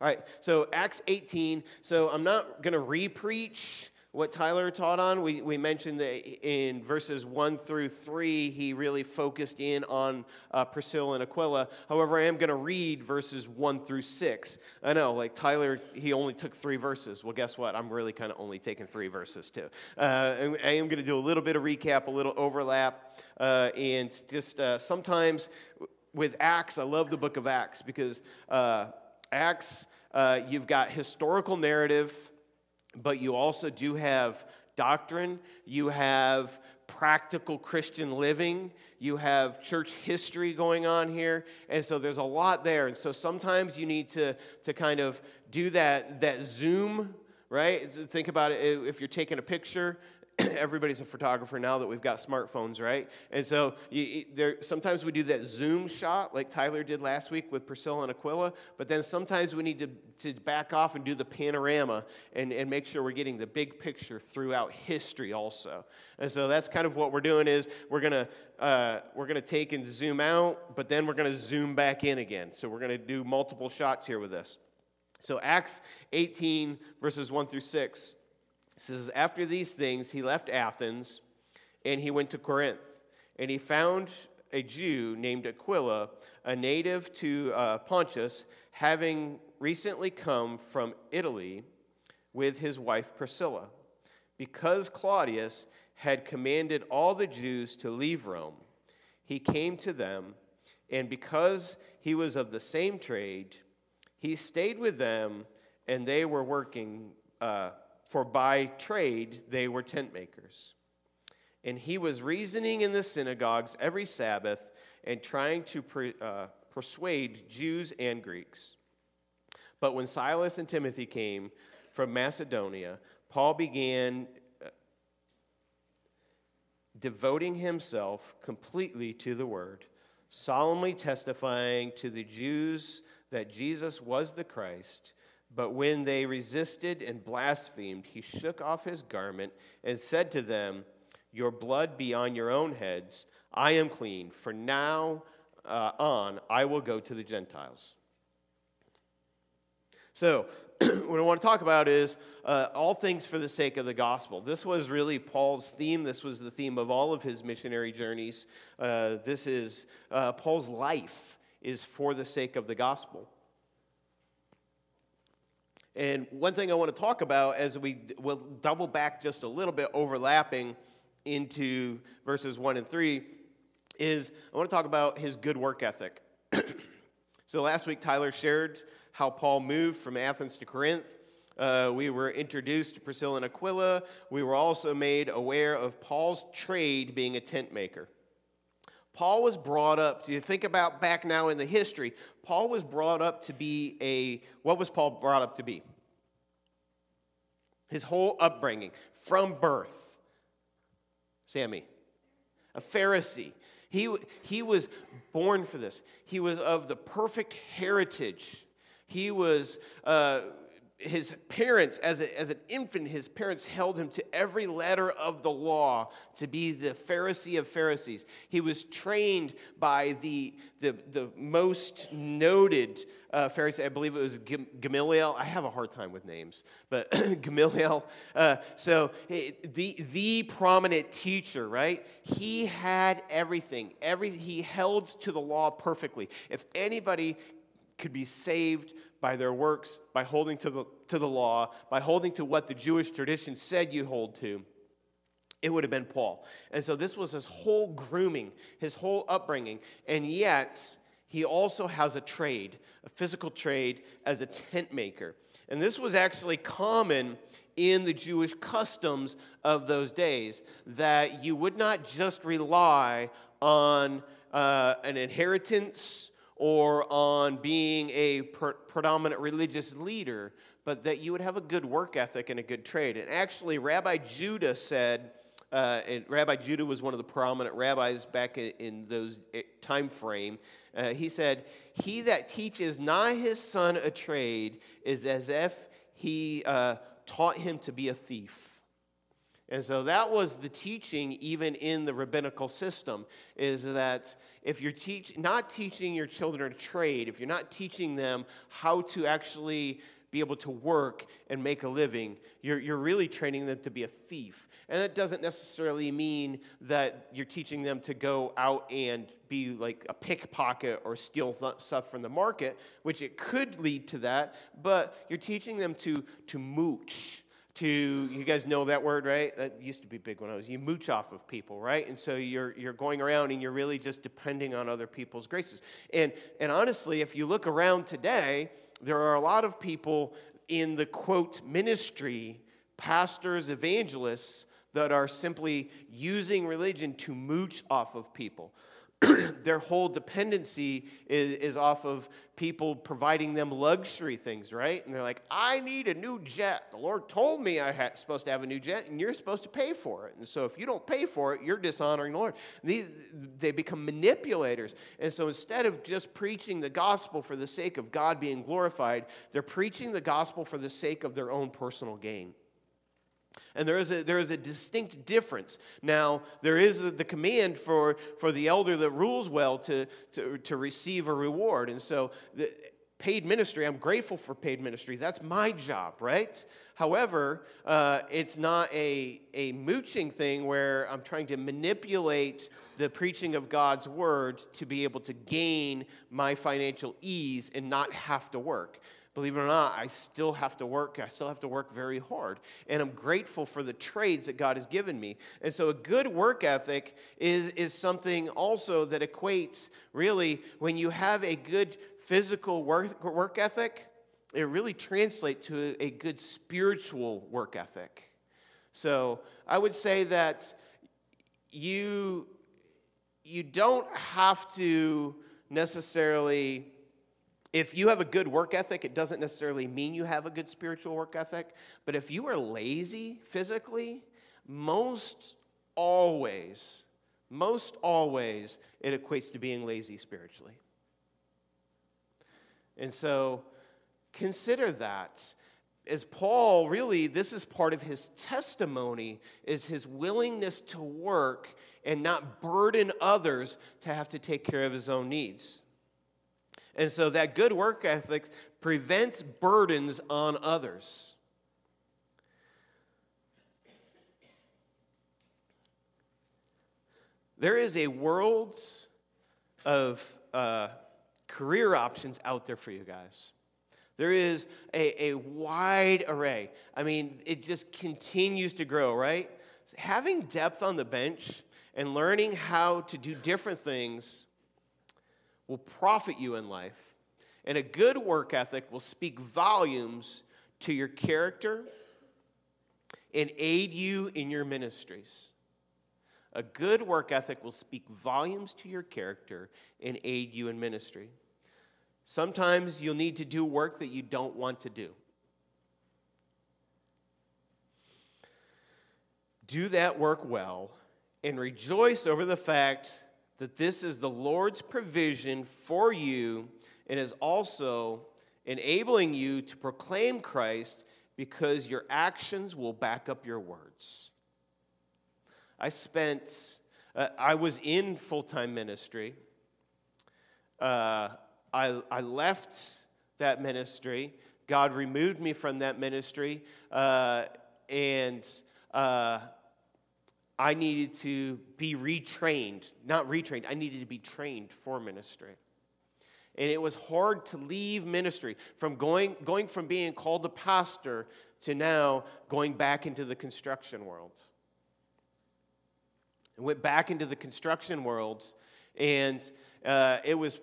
All right, so Acts 18. So I'm not going to re-preach what Tyler taught on. We mentioned that in verses 1 through 3, he really focused in on Priscilla and Aquila. However, I am going to read verses 1 through 6. I know, like Tyler, he only took 3 verses. Well, guess what? I'm really kind of only taking 3 verses, too. I am going to do a little bit of recap, a little overlap, and just sometimes with Acts, I love the book of Acts because Acts, you've got historical narrative, but you also do have doctrine, you have practical Christian living, you have church history going on here, and so there's a lot there. And so sometimes you need to kind of do that zoom, right? Think about it, if you're taking a picture. Everybody's a photographer now that we've got smartphones, right? And so sometimes we do that zoom shot like Tyler did last week with Priscilla and Aquila, but then sometimes we need to back off and do the panorama and make sure we're getting the big picture throughout history also. And so that's kind of what we're doing is we're gonna take and zoom out, but then we're going to zoom back in again. So we're going to do multiple shots here with this. So Acts 18, verses 1 through 6. It says, after these things, he left Athens, and he went to Corinth, and he found a Jew named Aquila, a native to Pontus, having recently come from Italy with his wife Priscilla, because Claudius had commanded all the Jews to leave Rome. He came to them, and because he was of the same trade, he stayed with them, and they were working for by trade they were tent makers. And he was reasoning in the synagogues every Sabbath and trying to persuade Jews and Greeks. But when Silas and Timothy came from Macedonia, Paul began devoting himself completely to the word, solemnly testifying to the Jews that Jesus was the Christ. But when they resisted and blasphemed, he shook off his garment and said to them, your blood be on your own heads. I am clean. For now on, I will go to the Gentiles. So what I want to talk about is all things for the sake of the gospel. This was really Paul's theme. This was the theme of all of his missionary journeys. This is Paul's life is for the sake of the gospel. And one thing I want to talk about as we will double back just a little bit overlapping into verses 1 and 3 is I want to talk about his good work ethic. So last week Tyler shared how Paul moved from Athens to Corinth. We were introduced to Priscilla and Aquila. We were also made aware of Paul's trade being a tent maker. Paul was brought up to, think about back now in the history, Paul was brought up to be what was Paul brought up to be? His whole upbringing, from birth. Sammy, a Pharisee. He was born for this. He was of the perfect heritage. He was, his parents, as an infant, his parents held him to every letter of the law to be the Pharisee of Pharisees. He was trained by the most noted Pharisee. I believe it was Gamaliel. I have a hard time with names, but Gamaliel. So the prominent teacher, right? He had everything. He held to the law perfectly. If anybody could be saved by their works, by holding to the law, by holding to what the Jewish tradition said you hold to, it would have been Paul. And so this was his whole grooming, his whole upbringing. And yet, he also has a trade, a physical trade as a tent maker. And this was actually common in the Jewish customs of those days, that you would not just rely on an inheritance or on being a predominant religious leader, but that you would have a good work ethic and a good trade. And actually, Rabbi Judah said, and Rabbi Judah was one of the prominent rabbis back in those time frame, he said, he that teaches not his son a trade is as if he taught him to be a thief. And so that was the teaching even in the rabbinical system, is that if you're not teaching your children a trade, if you're not teaching them how to actually be able to work and make a living, you're really training them to be a thief. And it doesn't necessarily mean that you're teaching them to go out and be like a pickpocket or steal stuff from the market, which it could lead to that, but you're teaching them to mooch. You guys know that word, right? That used to be big when I was, you mooch off of people, right? And so you're going around and you're really just depending on other people's graces. And honestly, if you look around today, there are a lot of people in the, quote, ministry, pastors, evangelists, that are simply using religion to mooch off of people. Their whole dependency is off of people providing them luxury things, right? And they're like, I need a new jet. The Lord told me I'm supposed to have a new jet, and you're supposed to pay for it. And so if you don't pay for it, you're dishonoring the Lord. They become manipulators. And so instead of just preaching the gospel for the sake of God being glorified, they're preaching the gospel for the sake of their own personal gain. And there is a distinct difference. Now, there is the command for the elder that rules well to receive a reward. And so the paid ministry, I'm grateful for paid ministry. That's my job, right? However, it's not a mooching thing where I'm trying to manipulate the preaching of God's word to be able to gain my financial ease and not have to work. Believe it or not, I still have to work. I still have to work very hard. And I'm grateful for the trades that God has given me. And so a good work ethic is something also that equates, really, when you have a good physical work ethic, it really translates to a good spiritual work ethic. So I would say that you don't have to necessarily... If you have a good work ethic, it doesn't necessarily mean you have a good spiritual work ethic. But if you are lazy physically, most always, it equates to being lazy spiritually. And so consider that. As Paul, really, this is part of his testimony, is his willingness to work and not burden others to have to take care of his own needs. And so that good work ethic prevents burdens on others. There is a world of career options out there for you guys. There is a wide array. I mean, it just continues to grow, right? Having depth on the bench and learning how to do different things will profit you in life, and a good work ethic will speak volumes to your character and aid you in your ministries. A good work ethic will speak volumes to your character and aid you in ministry. Sometimes you'll need to do work that you don't want to do. Do that work well and rejoice over the fact that this is the Lord's provision for you and is also enabling you to proclaim Christ, because your actions will back up your words. I was in full-time ministry. I left that ministry. God removed me from that ministry, I needed to be retrained, not retrained. I needed to be trained for ministry. And it was hard to leave ministry, from going from being called a pastor to now going back into the construction world. I went back into the construction world, and it was,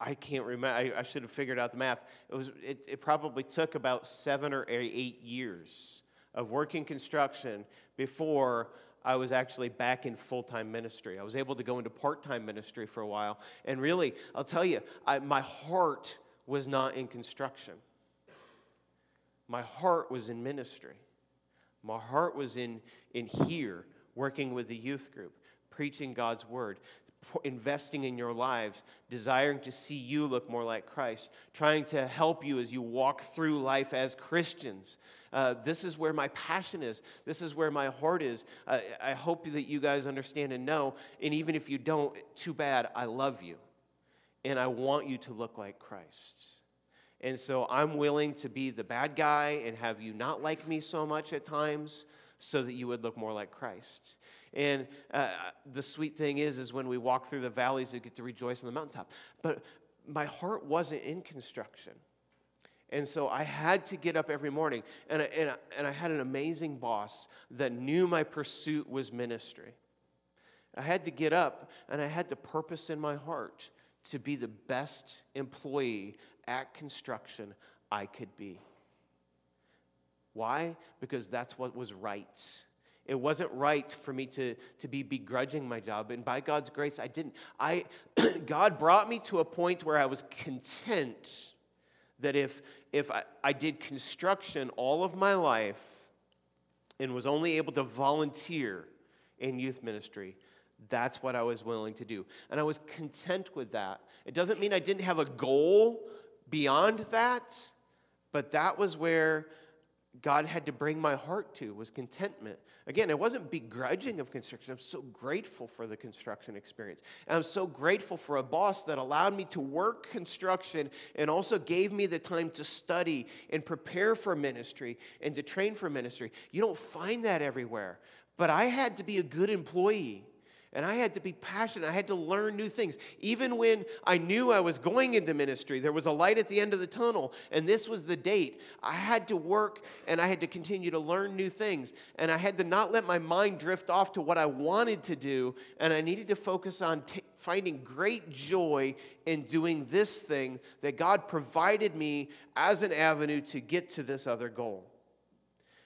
I can't remember, I should have figured out the math. It probably took about 7 or 8 years of working construction before I was actually back in full-time ministry. I was able to go into part-time ministry for a while. And really, I'll tell you, my heart was not in construction. My heart was in ministry. My heart was in here, working with the youth group, preaching God's word, investing in your lives, desiring to see you look more like Christ, trying to help you as you walk through life as Christians. This is where my passion is. This is where my heart is. I hope that you guys understand and know, and even if you don't, too bad, I love you, and I want you to look like Christ. And so I'm willing to be the bad guy and have you not like me so much at times so that you would look more like Christ. And the sweet thing is when we walk through the valleys, we get to rejoice on the mountaintop. But my heart wasn't in construction. And so I had to get up every morning. And I had an amazing boss that knew my pursuit was ministry. I had to get up, and I had the purpose in my heart to be the best employee at construction I could be. Why? Because that's what was right. It wasn't right for me to be begrudging my job, and by God's grace, I didn't. God brought me to a point where I was content that if I did construction all of my life and was only able to volunteer in youth ministry, that's what I was willing to do. And I was content with that. It doesn't mean I didn't have a goal beyond that, but that was where God had to bring my heart to, was contentment. Again, it wasn't begrudging of construction. I'm so grateful for the construction experience. And I'm so grateful for a boss that allowed me to work construction and also gave me the time to study and prepare for ministry and to train for ministry. You don't find that everywhere. But I had to be a good employee. And I had to be passionate. I had to learn new things. Even when I knew I was going into ministry, there was a light at the end of the tunnel, and this was the date. I had to work, and I had to continue to learn new things. And I had to not let my mind drift off to what I wanted to do, and I needed to focus on finding great joy in doing this thing that God provided me as an avenue to get to this other goal.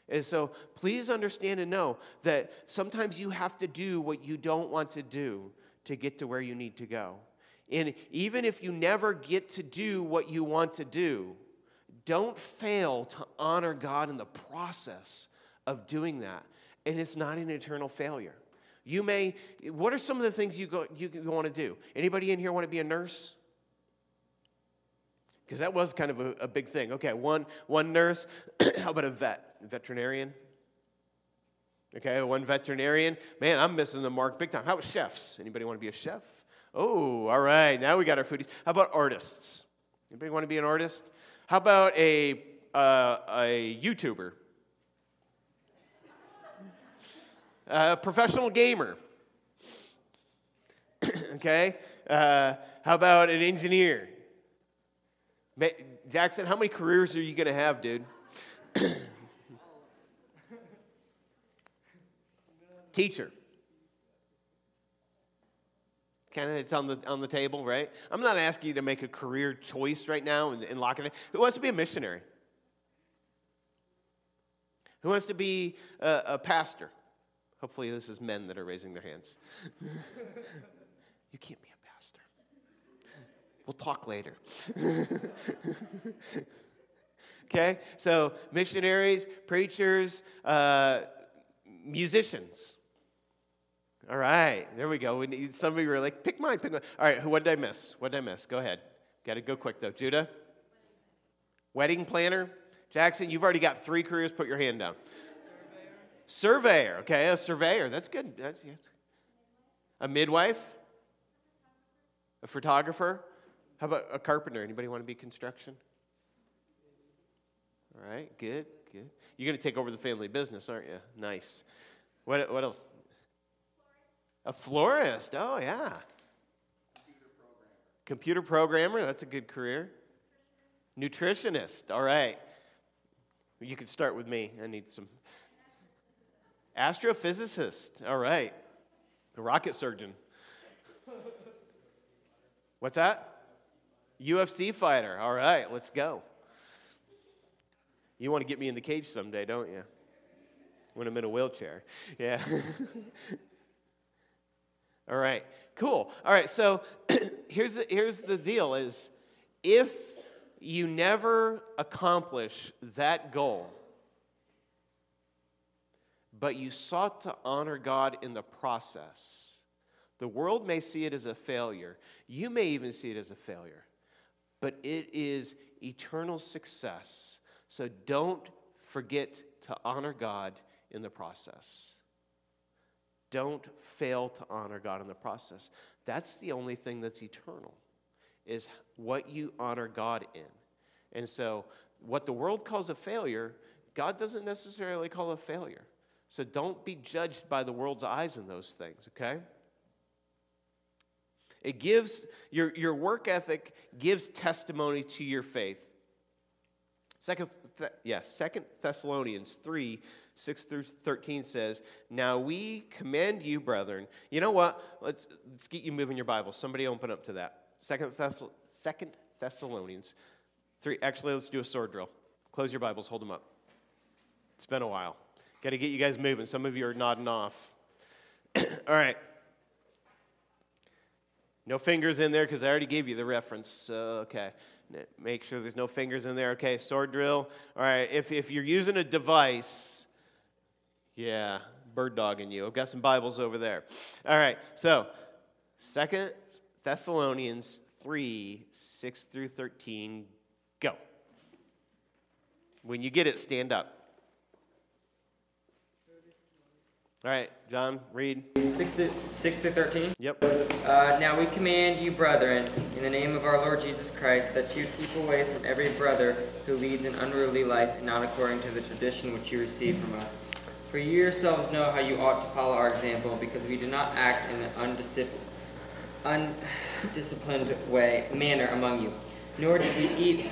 And so please understand and know that sometimes you have to do what you don't want to do to get to where you need to go. And even if you never get to do what you want to do, don't fail to honor God in the process of doing that. And it's not an eternal failure. What are some of the things you want to do? Anybody in here want to be a nurse? Because that was kind of a big thing. Okay, one nurse. How about a veterinarian? Okay, one veterinarian. Man, I'm missing the mark big time. How about chefs? Anybody want to be a chef? Oh, all right. Now we got our foodies. How about artists? Anybody want to be an artist? How about a YouTuber? A professional gamer. Okay. How about an engineer? Jackson, how many careers are you going to have, dude? Teacher. Kind of, it's on the table, right? I'm not asking you to make a career choice right now and lock it in. Who wants to be a missionary? Who wants to be a pastor? Hopefully this is men that are raising their hands. You can't be a pastor. We'll talk later. Okay, so missionaries, preachers, musicians. All right, there we go. We need somebody who were like, pick mine, pick mine. All right, what did I miss? What did I miss? Go ahead. Got to go quick, though. Judah? Wedding planner? Jackson, you've already got 3 careers. Put your hand down. Surveyor. Okay, a surveyor. That's good. Yes. A midwife? A photographer? How about a carpenter? Anybody want to be construction? All right, good. You're going to take over the family business, aren't you? Nice. What else? A florist. Oh, yeah. Computer programmer. That's a good career. Nutritionist. All right. You can start with me. I need some. Astrophysicist. All right. A rocket surgeon. What's that? UFC fighter. All right, let's go. You want to get me in the cage someday, don't you? When I'm in a wheelchair. Yeah. All right, cool. All right, so here's the deal is if you never accomplish that goal, but you sought to honor God in the process, The world may see it as a failure. You may even see it as a failure. But it is eternal success. So don't forget to honor God in the process. Don't fail to honor God in the process. That's the only thing that's eternal, is what you honor God in. And so what the world calls a failure, God doesn't necessarily call a failure. So don't be judged by the world's eyes in those things, okay? It gives, your work ethic gives testimony to your faith. Second Thessalonians 3, 6 through 13 says, "Now we commend you, brethren." You know what? Let's get you moving your Bible. Somebody open up to that. Second Thessalonians 3. Actually, let's do a sword drill. Close your Bibles. Hold them up. It's been a while. Got to get you guys moving. Some of you are nodding off. All right. No fingers in there because I already gave you the reference. So, okay. Make sure there's no fingers in there. Okay, sword drill. All right, if you're using a device, yeah, bird dogging you. I've got some Bibles over there. All right, so 2 Thessalonians 3, 6 through 13, go. When you get it, stand up. All right, John, read. 6 through 13? Yep. Now we command you, brethren, in the name of our Lord Jesus Christ, that you keep away from every brother who leads an unruly life, and not according to the tradition which you received from us. For you yourselves know how you ought to follow our example, because we do not act in an undisciplined manner among you. Nor did we eat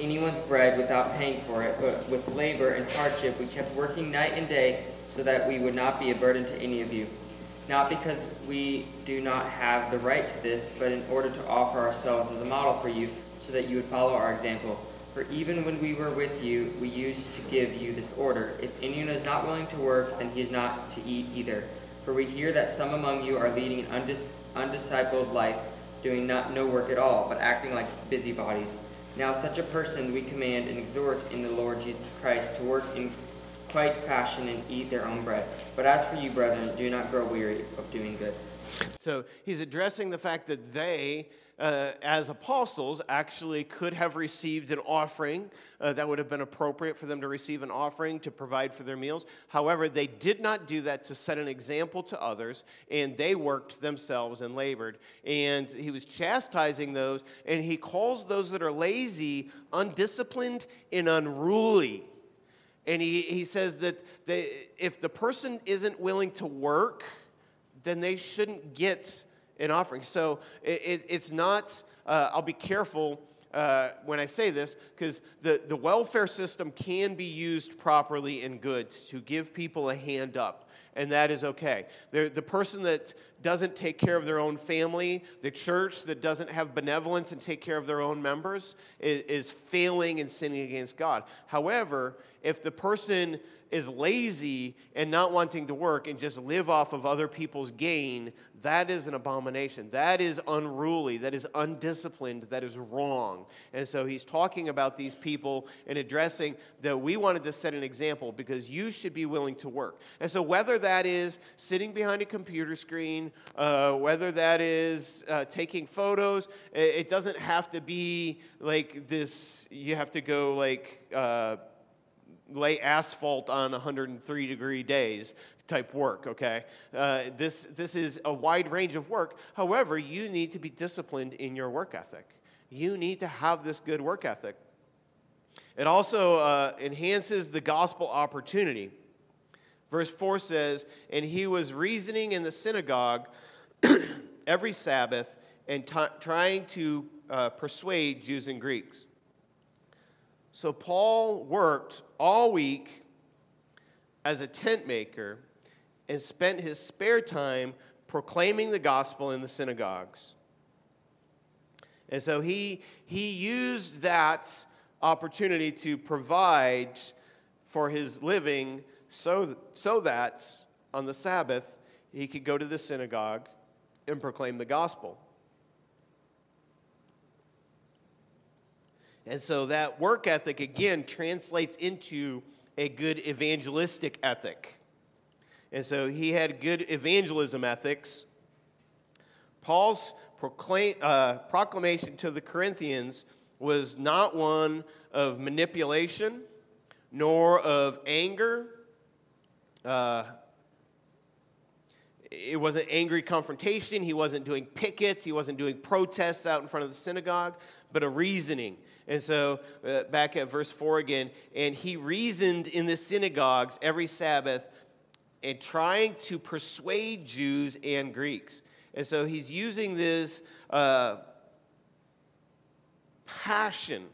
anyone's bread without paying for it, but with labor and hardship we kept working night and day, so that we would not be a burden to any of you. Not because we do not have the right to this, but in order to offer ourselves as a model for you, so that you would follow our example. For even when we were with you, we used to give you this order: if anyone is not willing to work, then he is not to eat either. For we hear that some among you are leading an undiscipled life, doing no work at all, but acting like busybodies. Now such a person we command and exhort in the Lord Jesus Christ to work in quite fashion and eat their own bread. But as for you, brethren, do not grow weary of doing good. So he's addressing the fact that they, as apostles, actually could have received an offering. That would have been appropriate for them to receive an offering to provide for their meals. However, they did not do that to set an example to others, and they worked themselves and labored. And he was chastising those, and he calls those that are lazy, undisciplined, and unruly. And he says that if the person isn't willing to work, then they shouldn't get an offering. So it's not, I'll be careful when I say this, because the welfare system can be used properly in goods to give people a hand up, and that is okay. The person that doesn't take care of their own family, the church that doesn't have benevolence and take care of their own members, is failing and sinning against God. However, if the person is lazy and not wanting to work and just live off of other people's gain, that is an abomination. That is unruly. That is undisciplined. That is wrong. And so he's talking about these people and addressing that we wanted to set an example, because you should be willing to work. And so whether that is sitting behind a computer screen, whether that is taking photos, it doesn't have to be like this, you have to go like lay asphalt on 103-degree days type work, okay? This is a wide range of work. However, you need to be disciplined in your work ethic. You need to have this good work ethic. It also enhances the gospel opportunity. Verse 4 says, "And he was reasoning in the synagogue every Sabbath and trying to persuade Jews and Greeks." So Paul worked all week as a tent maker and spent his spare time proclaiming the gospel in the synagogues. And so he used that opportunity to provide for his living so that on the Sabbath he could go to the synagogue and proclaim the gospel. And so that work ethic, again, translates into a good evangelistic ethic. And so he had good evangelism ethics Paul's proclamation to the Corinthians was not one of manipulation, nor of anger. It wasn't angry confrontation. He wasn't doing pickets. He wasn't doing protests out in front of the synagogue, but a reasoning. And so back at verse 4 again, and he reasoned in the synagogues every Sabbath and trying to persuade Jews and Greeks. And so he's using this passion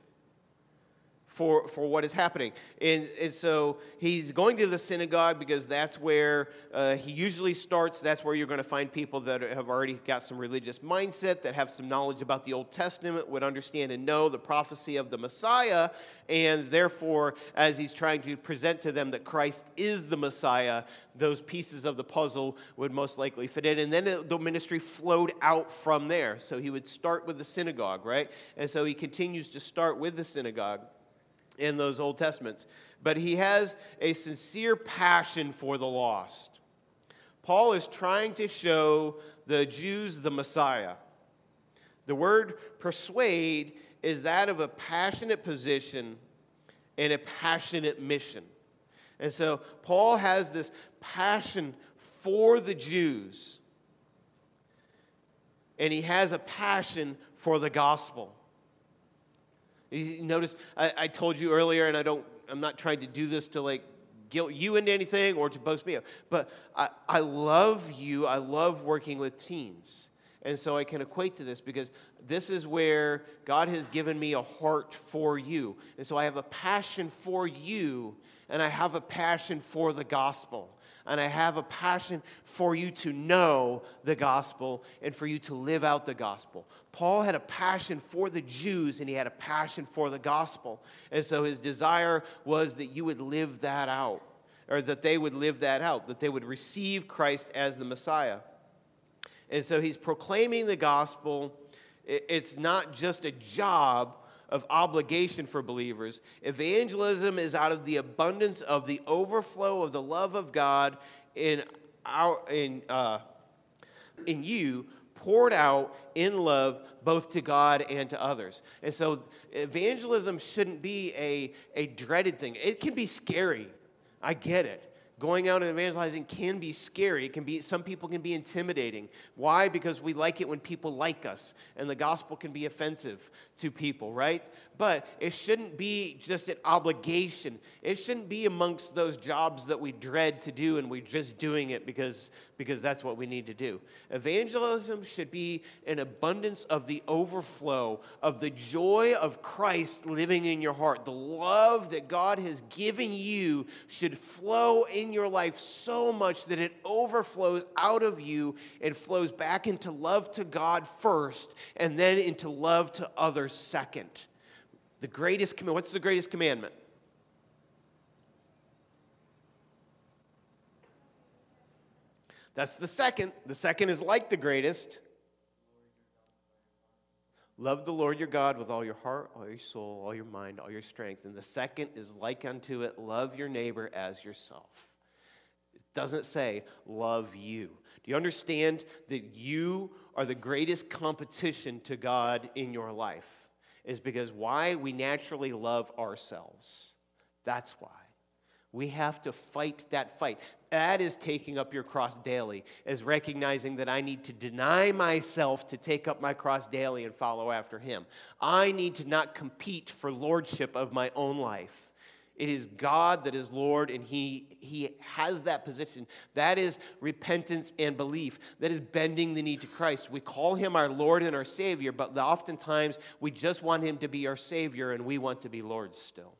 for what is happening. And so he's going to the synagogue because that's where he usually starts. That's where you're going to find people that have already got some religious mindset, that have some knowledge about the Old Testament, would understand and know the prophecy of the Messiah. And therefore, as he's trying to present to them that Christ is the Messiah, those pieces of the puzzle would most likely fit in. And then the ministry flowed out from there. So he would start with the synagogue, right? And so he continues to start with the synagogue in those Old Testaments. But he has a sincere passion for the lost. Paul is trying to show the Jews the Messiah. The word persuade is that of a passionate position and a passionate mission. And so Paul has this passion for the Jews, and he has a passion for the gospel. You notice, I told you earlier, and I'm not trying to do this to like guilt you into anything or to boast me up, but I love you. I love working with teens. And so I can equate to this because this is where God has given me a heart for you. And so I have a passion for you, and I have a passion for the gospel. And I have a passion for you to know the gospel and for you to live out the gospel. Paul had a passion for the Jews, and he had a passion for the gospel. And so his desire was that you would live that out, or that they would live that out, that they would receive Christ as the Messiah. And so he's proclaiming the gospel. It's not just a job of obligation for believers. Evangelism is out of the abundance of the overflow of the love of God in you, poured out in love both to God and to others. And so evangelism shouldn't be a dreaded thing. It can be scary. I get it. Going out and evangelizing can be scary. It can be, some people can be intimidating. Why? Because we like it when people like us, and the gospel can be offensive to people, right? But it shouldn't be just an obligation. It shouldn't be amongst those jobs that we dread to do, and we're just doing it because that's what we need to do. Evangelism should be an abundance of the overflow of the joy of Christ living in your heart. The love that God has given you should flow in your life so much that it overflows out of you and flows back into love to God first, and then into love to others second. The greatest commandment. What's the greatest commandment? That's the second. The second is like the greatest. Love the Lord your God with all your heart, all your soul, all your mind, all your strength. And the second is like unto it, love your neighbor as yourself. It doesn't say love you. Do you understand that you are the greatest competition to God in your life? Is because why? We naturally love ourselves. That's why. We have to fight that fight. That is taking up your cross daily, is recognizing that I need to deny myself to take up my cross daily and follow after him. I need to not compete for lordship of my own life. It is God that is Lord, and he has that position. That is repentance and belief. That is bending the knee to Christ. We call him our Lord and our Savior, but oftentimes we just want him to be our Savior, and we want to be Lord still.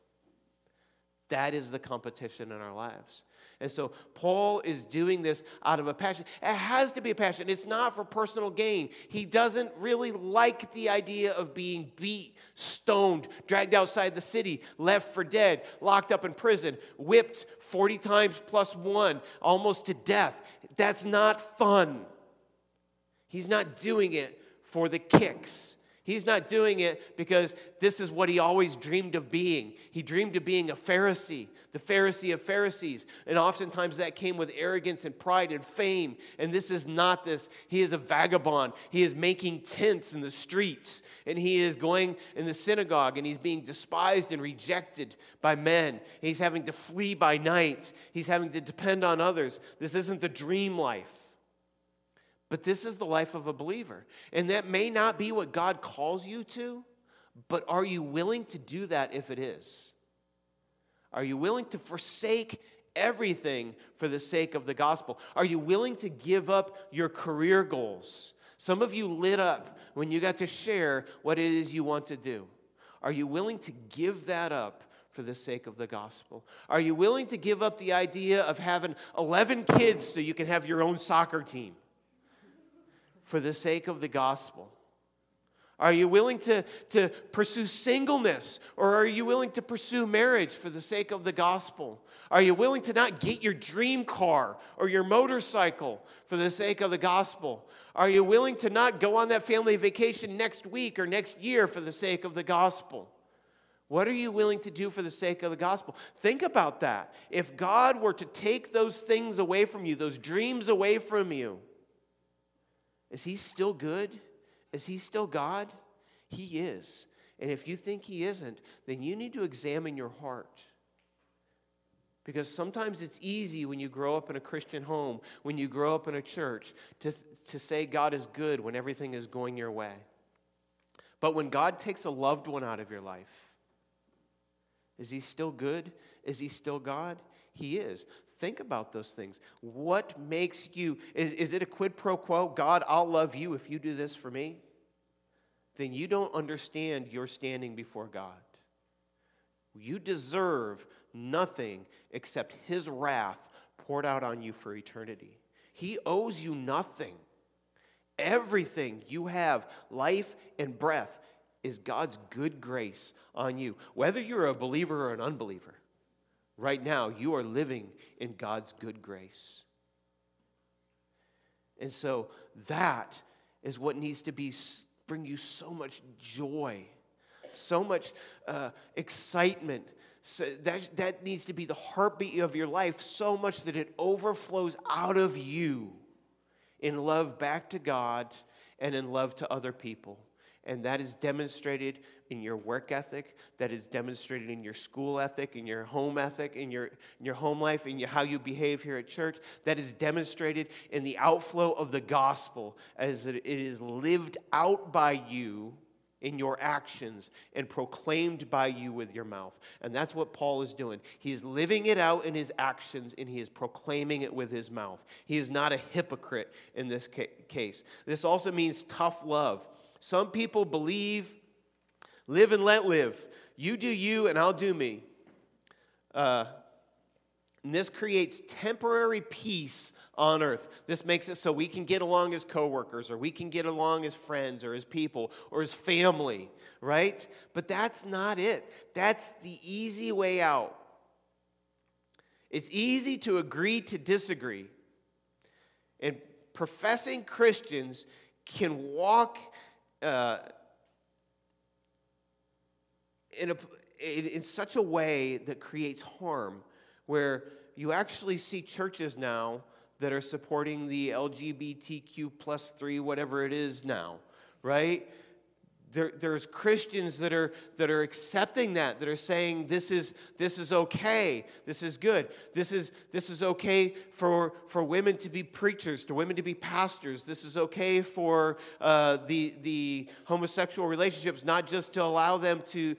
That is the competition in our lives. And so Paul is doing this out of a passion. It has to be a passion. It's not for personal gain. He doesn't really like the idea of being beat, stoned, dragged outside the city, left for dead, locked up in prison, whipped 40 times plus one, almost to death. That's not fun. He's not doing it for the kicks. He's not doing it because this is what he always dreamed of being. He dreamed of being a Pharisee, the Pharisee of Pharisees. And oftentimes that came with arrogance and pride and fame. And this is not this. He is a vagabond. He is making tents in the streets. And he is going in the synagogue. And he's being despised and rejected by men. He's having to flee by night. He's having to depend on others. This isn't the dream life. But this is the life of a believer. And that may not be what God calls you to, but are you willing to do that if it is? Are you willing to forsake everything for the sake of the gospel? Are you willing to give up your career goals? Some of you lit up when you got to share what it is you want to do. Are you willing to give that up for the sake of the gospel? Are you willing to give up the idea of having 11 kids so you can have your own soccer team? For the sake of the gospel. Are you willing to pursue singleness? Or are you willing to pursue marriage for the sake of the gospel? Are you willing to not get your dream car or your motorcycle for the sake of the gospel? Are you willing to not go on that family vacation next week or next year for the sake of the gospel? What are you willing to do for the sake of the gospel? Think about that. If God were to take those things away from you, those dreams away from you, is he still good? Is he still God? He is. And if you think he isn't, then you need to examine your heart. Because sometimes it's easy when you grow up in a Christian home, when you grow up in a church, to say God is good when everything is going your way. But when God takes a loved one out of your life, is he still good? Is he still God? He is. Think about those things. What makes you, is it a quid pro quo? God, I'll love you if you do this for me. Then you don't understand your standing before God. You deserve nothing except his wrath poured out on you for eternity. He owes you nothing. Everything you have, life and breath, is God's good grace on you. Whether you're a believer or an unbeliever, right now, you are living in God's good grace. And so that is what needs to bring you so much joy, so much excitement. So that needs to be the heartbeat of your life, so much that it overflows out of you in love back to God and in love to other people. And that is demonstrated in your work ethic, that is demonstrated in your school ethic, in your home ethic, in your home life, in how you behave here at church. That is demonstrated in the outflow of the gospel as it is lived out by you in your actions and proclaimed by you with your mouth. And that's what Paul is doing. He is living it out in his actions, and he is proclaiming it with his mouth. He is not a hypocrite in this case. This also means tough love. Some people believe, live and let live. You do you and I'll do me. And this creates temporary peace on earth. This makes it so we can get along as coworkers, or we can get along as friends, or as people, or as family, right? But that's not it. That's the easy way out. It's easy to agree to disagree. And professing Christians can walk in such a way that creates harm, where you actually see churches now that are supporting the LGBTQ plus 3, whatever it is now, right? There's Christians that are accepting that are saying this is okay, this is good, this is okay for women to be preachers, to women to be pastors. This is okay for the homosexual relationships, not just to allow them to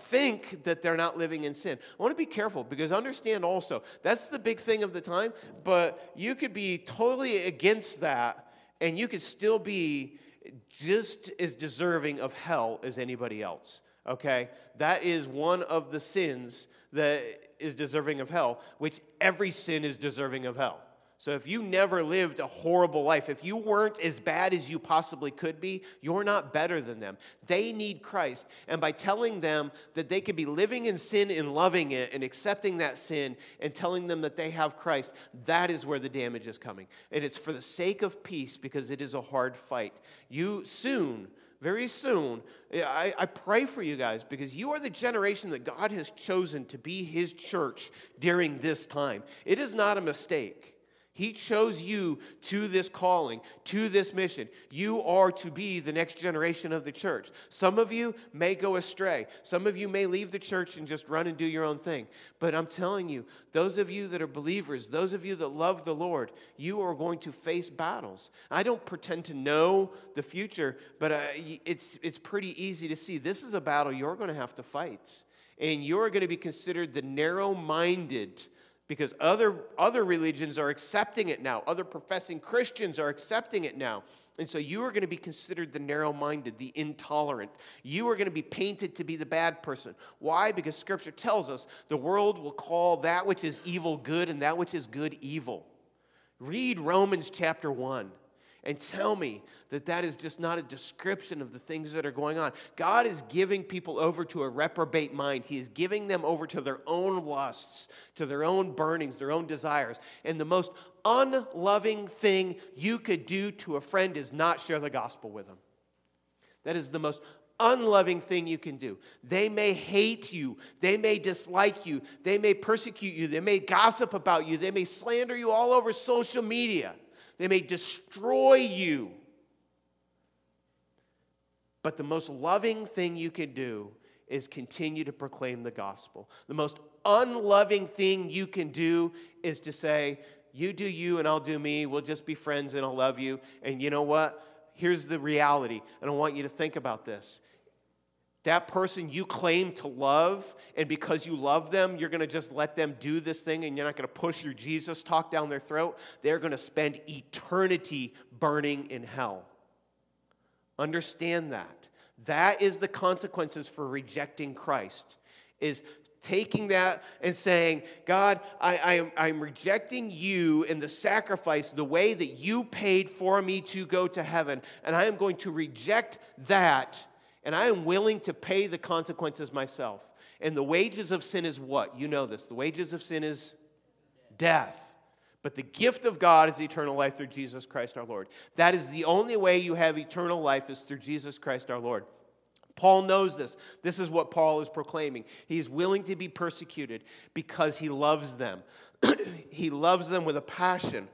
think that they're not living in sin. I want to be careful, because understand also that's the big thing of the time. But you could be totally against that, and you could still be just as deserving of hell as anybody else, okay? That is one of the sins that is deserving of hell, which every sin is deserving of hell. So if you never lived a horrible life, if you weren't as bad as you possibly could be, you're not better than them. They need Christ. And by telling them that they could be living in sin and loving it and accepting that sin and telling them that they have Christ, that is where the damage is coming. And it's for the sake of peace, because it is a hard fight. You soon, very soon, I pray for you guys, because you are the generation that God has chosen to be His church during this time. It is not a mistake. He chose you to this calling, to this mission. You are to be the next generation of the church. Some of you may go astray. Some of you may leave the church and just run and do your own thing. But I'm telling you, those of you that are believers, those of you that love the Lord, you are going to face battles. I don't pretend to know the future, but it's pretty easy to see. This is a battle you're going to have to fight. And you're going to be considered the narrow-minded, because other religions are accepting it now. Other professing Christians are accepting it now. And so you are going to be considered the narrow-minded, the intolerant. You are going to be painted to be the bad person. Why? Because Scripture tells us the world will call that which is evil good and that which is good evil. Read Romans chapter 1 and tell me that that is just not a description of the things that are going on. God is giving people over to a reprobate mind. He is giving them over to their own lusts, to their own burnings, their own desires. And the most unloving thing you could do to a friend is not share the gospel with them. That is the most unloving thing you can do. They may hate you. They may dislike you. They may persecute you. They may gossip about you. They may slander you all over social media. They may destroy you. But the most loving thing you can do is continue to proclaim the gospel. The most unloving thing you can do is to say, you do you and I'll do me. We'll just be friends and I'll love you. And you know what? Here's the reality, and I want you to think about this. That person you claim to love, and because you love them, you're going to just let them do this thing, and you're not going to push your Jesus talk down their throat. They're going to spend eternity burning in hell. Understand that. That is the consequences for rejecting Christ, is taking that and saying, God, I'm rejecting you and the sacrifice, the way that you paid for me to go to heaven, and I am going to reject that. And I am willing to pay the consequences myself. And the wages of sin is what? You know this. The wages of sin is death. But the gift of God is eternal life through Jesus Christ our Lord. That is the only way you have eternal life, is through Jesus Christ our Lord. Paul knows this. This is what Paul is proclaiming. He's willing to be persecuted because he loves them. He loves them with a passion.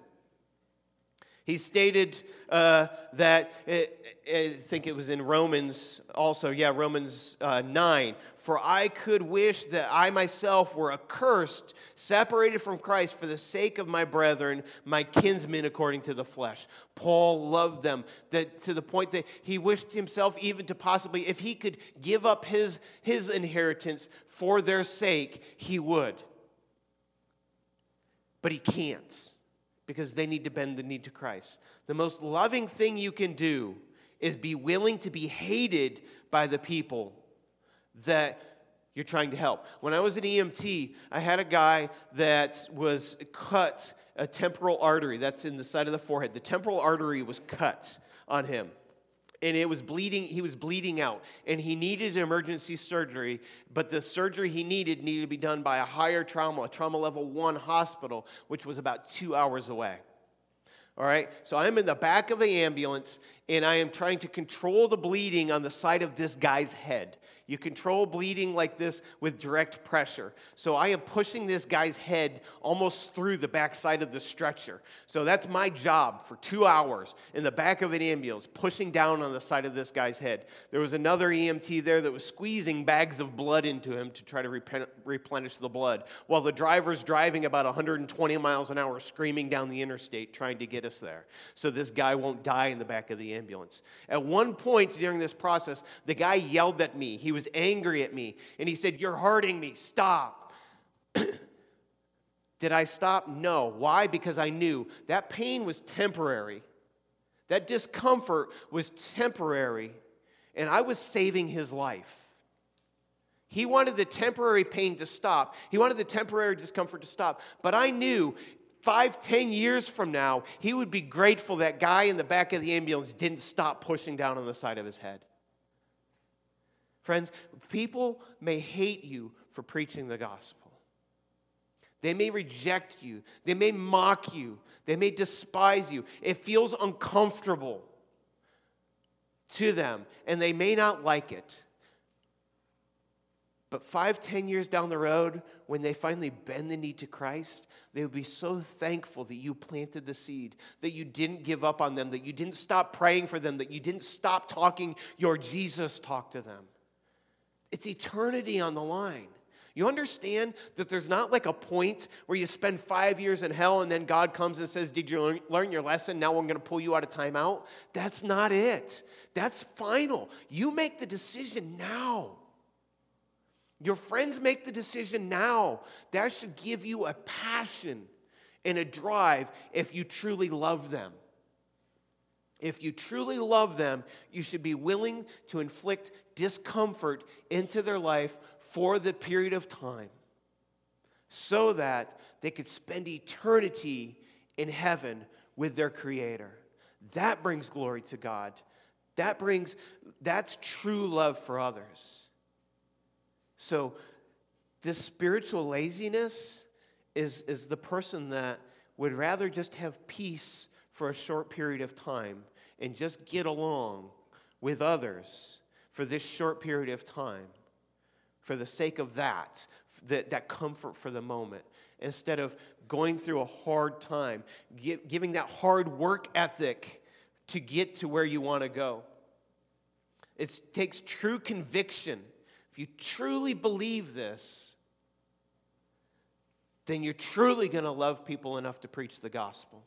He stated that, I think it was in Romans also, Romans 9, for I could wish that I myself were accursed, separated from Christ for the sake of my brethren, my kinsmen according to the flesh. Paul loved them that to the point that he wished himself even to possibly, if he could give up his inheritance for their sake, he would. But he can't, because they need to bend the knee to Christ. The most loving thing you can do is be willing to be hated by the people that you're trying to help. When I was an EMT, I had a guy that was cut a temporal artery. That's in the side of the forehead. The temporal artery was cut on him, and it was bleeding. He was bleeding out, and he needed emergency surgery, but the surgery he needed to be done by a higher trauma, a trauma level 1 hospital, which was about 2 hours away. All right, so I'm in the back of the ambulance, and I am trying to control the bleeding on the side of this guy's head. You control bleeding like this with direct pressure. So I am pushing this guy's head almost through the backside of the stretcher. So that's my job for 2 hours in the back of an ambulance, pushing down on the side of this guy's head. There was another EMT there that was squeezing bags of blood into him to try to replenish the blood, while the driver's driving about 120 miles an hour, screaming down the interstate, trying to get us there so this guy won't die in the back of the ambulance. At one point during this process, the guy yelled at me. He was angry at me, and he said, "You're hurting me. Stop." Did I stop? No. Why? Because I knew that pain was temporary. That discomfort was temporary, and I was saving his life. He wanted the temporary pain to stop. He wanted the temporary discomfort to stop, but I knew 5, 10 years from now, he would be grateful that guy in the back of the ambulance didn't stop pushing down on the side of his head. Friends, people may hate you for preaching the gospel. They may reject you. They may mock you. They may despise you. It feels uncomfortable to them, and they may not like it. But 5, 10 years down the road, when they finally bend the knee to Christ, they will be so thankful that you planted the seed, that you didn't give up on them, that you didn't stop praying for them, that you didn't stop talking your Jesus talk to them. It's eternity on the line. You understand that there's not like a point where you spend 5 years in hell and then God comes and says, did you learn your lesson? Now I'm going to pull you out of timeout. That's not it. That's final. You make the decision now. Your friends make the decision now. That should give you a passion and a drive if you truly love them. If you truly love them, you should be willing to inflict discomfort into their life for the period of time so that they could spend eternity in heaven with their Creator. That brings glory to God. That's true love for others. So this spiritual laziness is the person that would rather just have peace for a short period of time and just get along with others for this short period of time for the sake of that comfort for the moment, instead of going through a hard time, giving that hard work ethic to get to where you want to go. It takes true conviction. If you truly believe this, then you're truly going to love people enough to preach the gospel.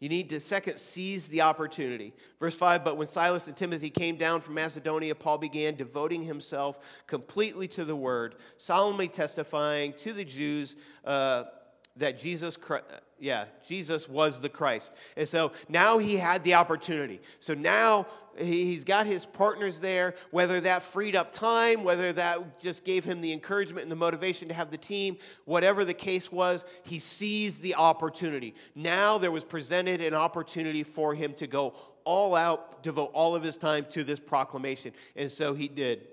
You need to, second, seize the opportunity. Verse 5, but when Silas and Timothy came down from Macedonia, Paul began devoting himself completely to the word, solemnly testifying to the Jews that Jesus was the Christ. And so now he had the opportunity. So now he's got his partners there, whether that freed up time, whether that just gave him the encouragement and the motivation to have the team, whatever the case was, he seized the opportunity. Now there was presented an opportunity for him to go all out, devote all of his time to this proclamation. And so he did.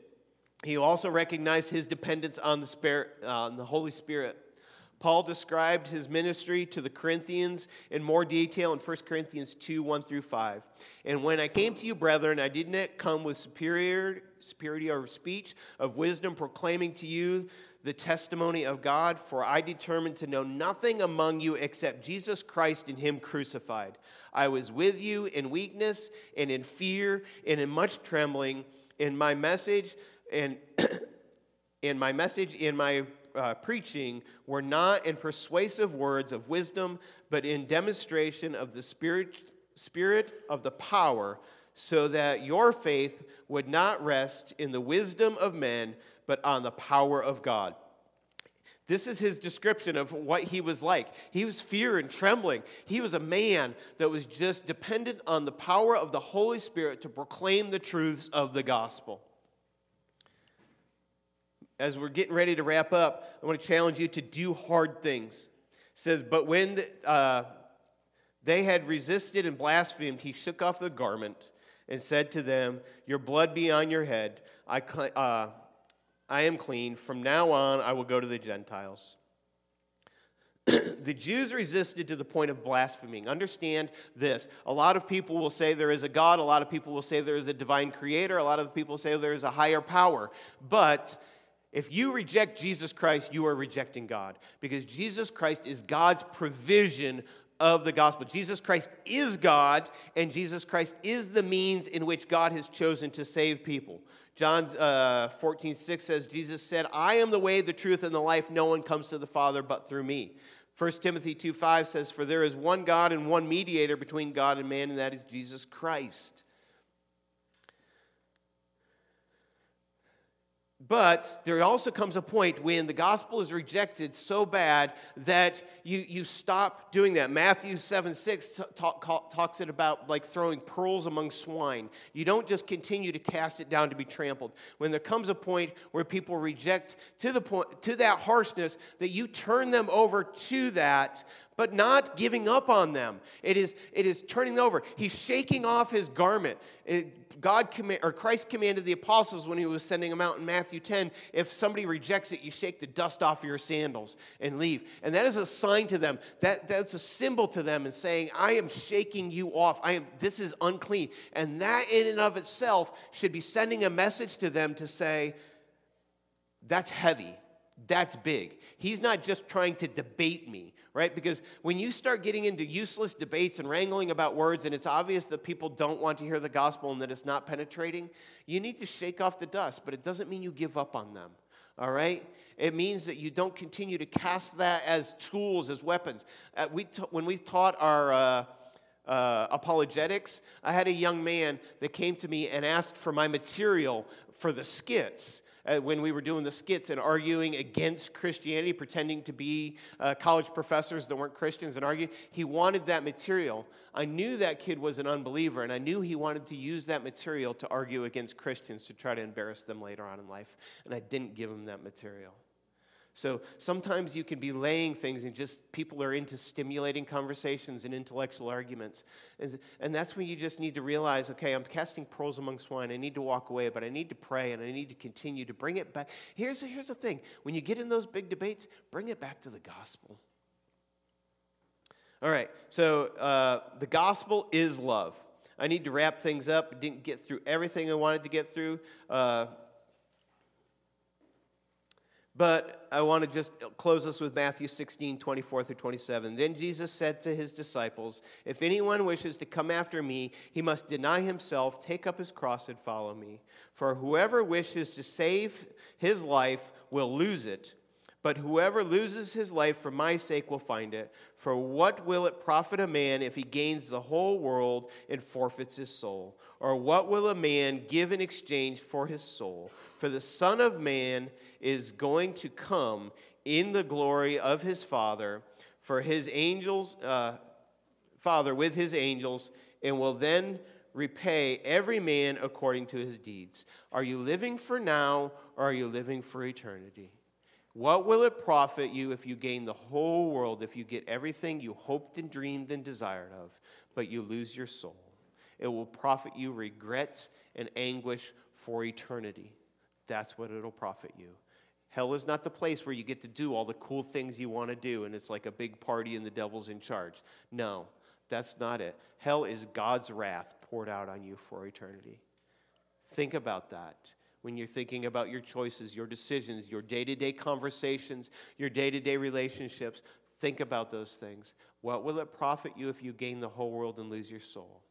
He also recognized his dependence on the Spirit, on the Holy Spirit. Paul described his ministry to the Corinthians in more detail in 1 Corinthians 2, 1 through 5. And when I came to you, brethren, I did not come with superiority of speech, of wisdom, proclaiming to you the testimony of God, for I determined to know nothing among you except Jesus Christ and him crucified. I was with you in weakness and in fear and in much trembling. In my message and preaching were not in persuasive words of wisdom, but in demonstration of the spirit of the power, so that your faith would not rest in the wisdom of men, but on the power of God. This is his description of what he was like. He was fear and trembling. He was a man that was just dependent on the power of the Holy Spirit to proclaim the truths of the gospel. As we're getting ready to wrap up, I want to challenge you to do hard things. It says, but when they had resisted and blasphemed, he shook off the garment and said to them, your blood be on your head. I am clean. From now on, I will go to the Gentiles. The Jews resisted to the point of blaspheming. Understand this. A lot of people will say there is a God. A lot of people will say there is a divine creator. A lot of people say there is a higher power. But if you reject Jesus Christ, you are rejecting God, because Jesus Christ is God's provision of the gospel. Jesus Christ is God, and Jesus Christ is the means in which God has chosen to save people. John 14:6 says, Jesus said, I am the way, the truth, and the life. No one comes to the Father but through me. 1 Timothy 2:5 says, for there is one God and one mediator between God and man, and that is Jesus Christ. But there also comes a point when the gospel is rejected so bad that you stop doing that. Matthew 7:6 talks it about like throwing pearls among swine. You don't just continue to cast it down to be trampled. When there comes a point where people reject to that harshness, that you turn them over to that, but not giving up on them. It is turning over. He's shaking off his garment. Christ commanded the apostles when he was sending them out in Matthew 10, if somebody rejects it, you shake the dust off your sandals and leave. And that is a sign to them. That's a symbol to them and saying, I am shaking you off. This is unclean. And that in and of itself should be sending a message to them to say, that's heavy. That's big. He's not just trying to debate me, right? Because when you start getting into useless debates and wrangling about words, and it's obvious that people don't want to hear the gospel and that it's not penetrating, you need to shake off the dust, but it doesn't mean you give up on them, all right? It means that you don't continue to cast that as tools, as weapons. When we taught our apologetics, I had a young man that came to me and asked for my material for the skits. When we were doing the skits and arguing against Christianity, pretending to be college professors that weren't Christians and arguing, he wanted that material. I knew that kid was an unbeliever, and I knew he wanted to use that material to argue against Christians to try to embarrass them later on in life, and I didn't give him that material. So sometimes you can be laying things and just people are into stimulating conversations and intellectual arguments. And that's when you just need to realize, okay, I'm casting pearls among swine. I need to walk away, but I need to pray and I need to continue to bring it back. Here's the thing. When you get in those big debates, bring it back to the gospel. All right, so the gospel is love. I need to wrap things up. I didn't get through everything I wanted to get through. But I want to just close this with Matthew 16:24-27. Then Jesus said to his disciples, if anyone wishes to come after me, he must deny himself, take up his cross, and follow me. For whoever wishes to save his life will lose it. But whoever loses his life for my sake will find it. For what will it profit a man if he gains the whole world and forfeits his soul? Or what will a man give in exchange for his soul? For the Son of Man is going to come in the glory of his Father, for his angels, Father with his angels, and will then repay every man according to his deeds. Are you living for now, or are you living for eternity? What will it profit you if you gain the whole world, if you get everything you hoped and dreamed and desired of, but you lose your soul? It will profit you regrets and anguish for eternity. That's what it'll profit you. Hell is not the place where you get to do all the cool things you want to do, and it's like a big party and the devil's in charge. No, that's not it. Hell is God's wrath poured out on you for eternity. Think about that. When you're thinking about your choices, your decisions, your day-to-day conversations, your day-to-day relationships, think about those things. What will it profit you if you gain the whole world and lose your soul?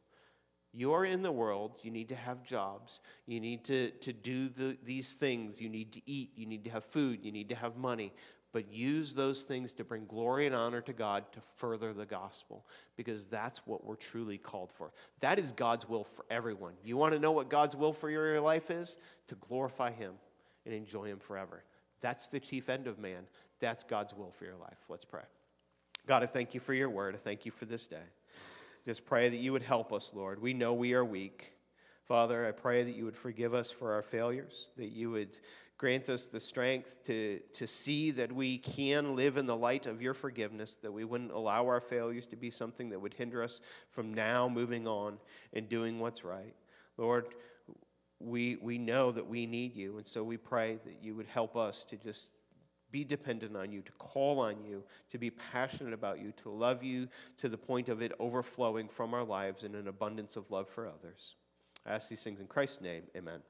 You're in the world. You need to have jobs. You need to do these things. You need to eat. You need to have food. You need to have money. But use those things to bring glory and honor to God, to further the gospel, because that's what we're truly called for. That is God's will for everyone. You want to know what God's will for your life is? To glorify him and enjoy him forever. That's the chief end of man. That's God's will for your life. Let's pray. God, I thank you for your word. I thank you for this day. Just pray that you would help us, Lord. We know we are weak. Father, I pray that you would forgive us for our failures, that you would grant us the strength to see that we can live in the light of your forgiveness, that we wouldn't allow our failures to be something that would hinder us from now moving on and doing what's right. Lord, we know that we need you, and so we pray that you would help us to just be dependent on you, to call on you, to be passionate about you, to love you to the point of it overflowing from our lives in an abundance of love for others. I ask these things in Christ's name. Amen.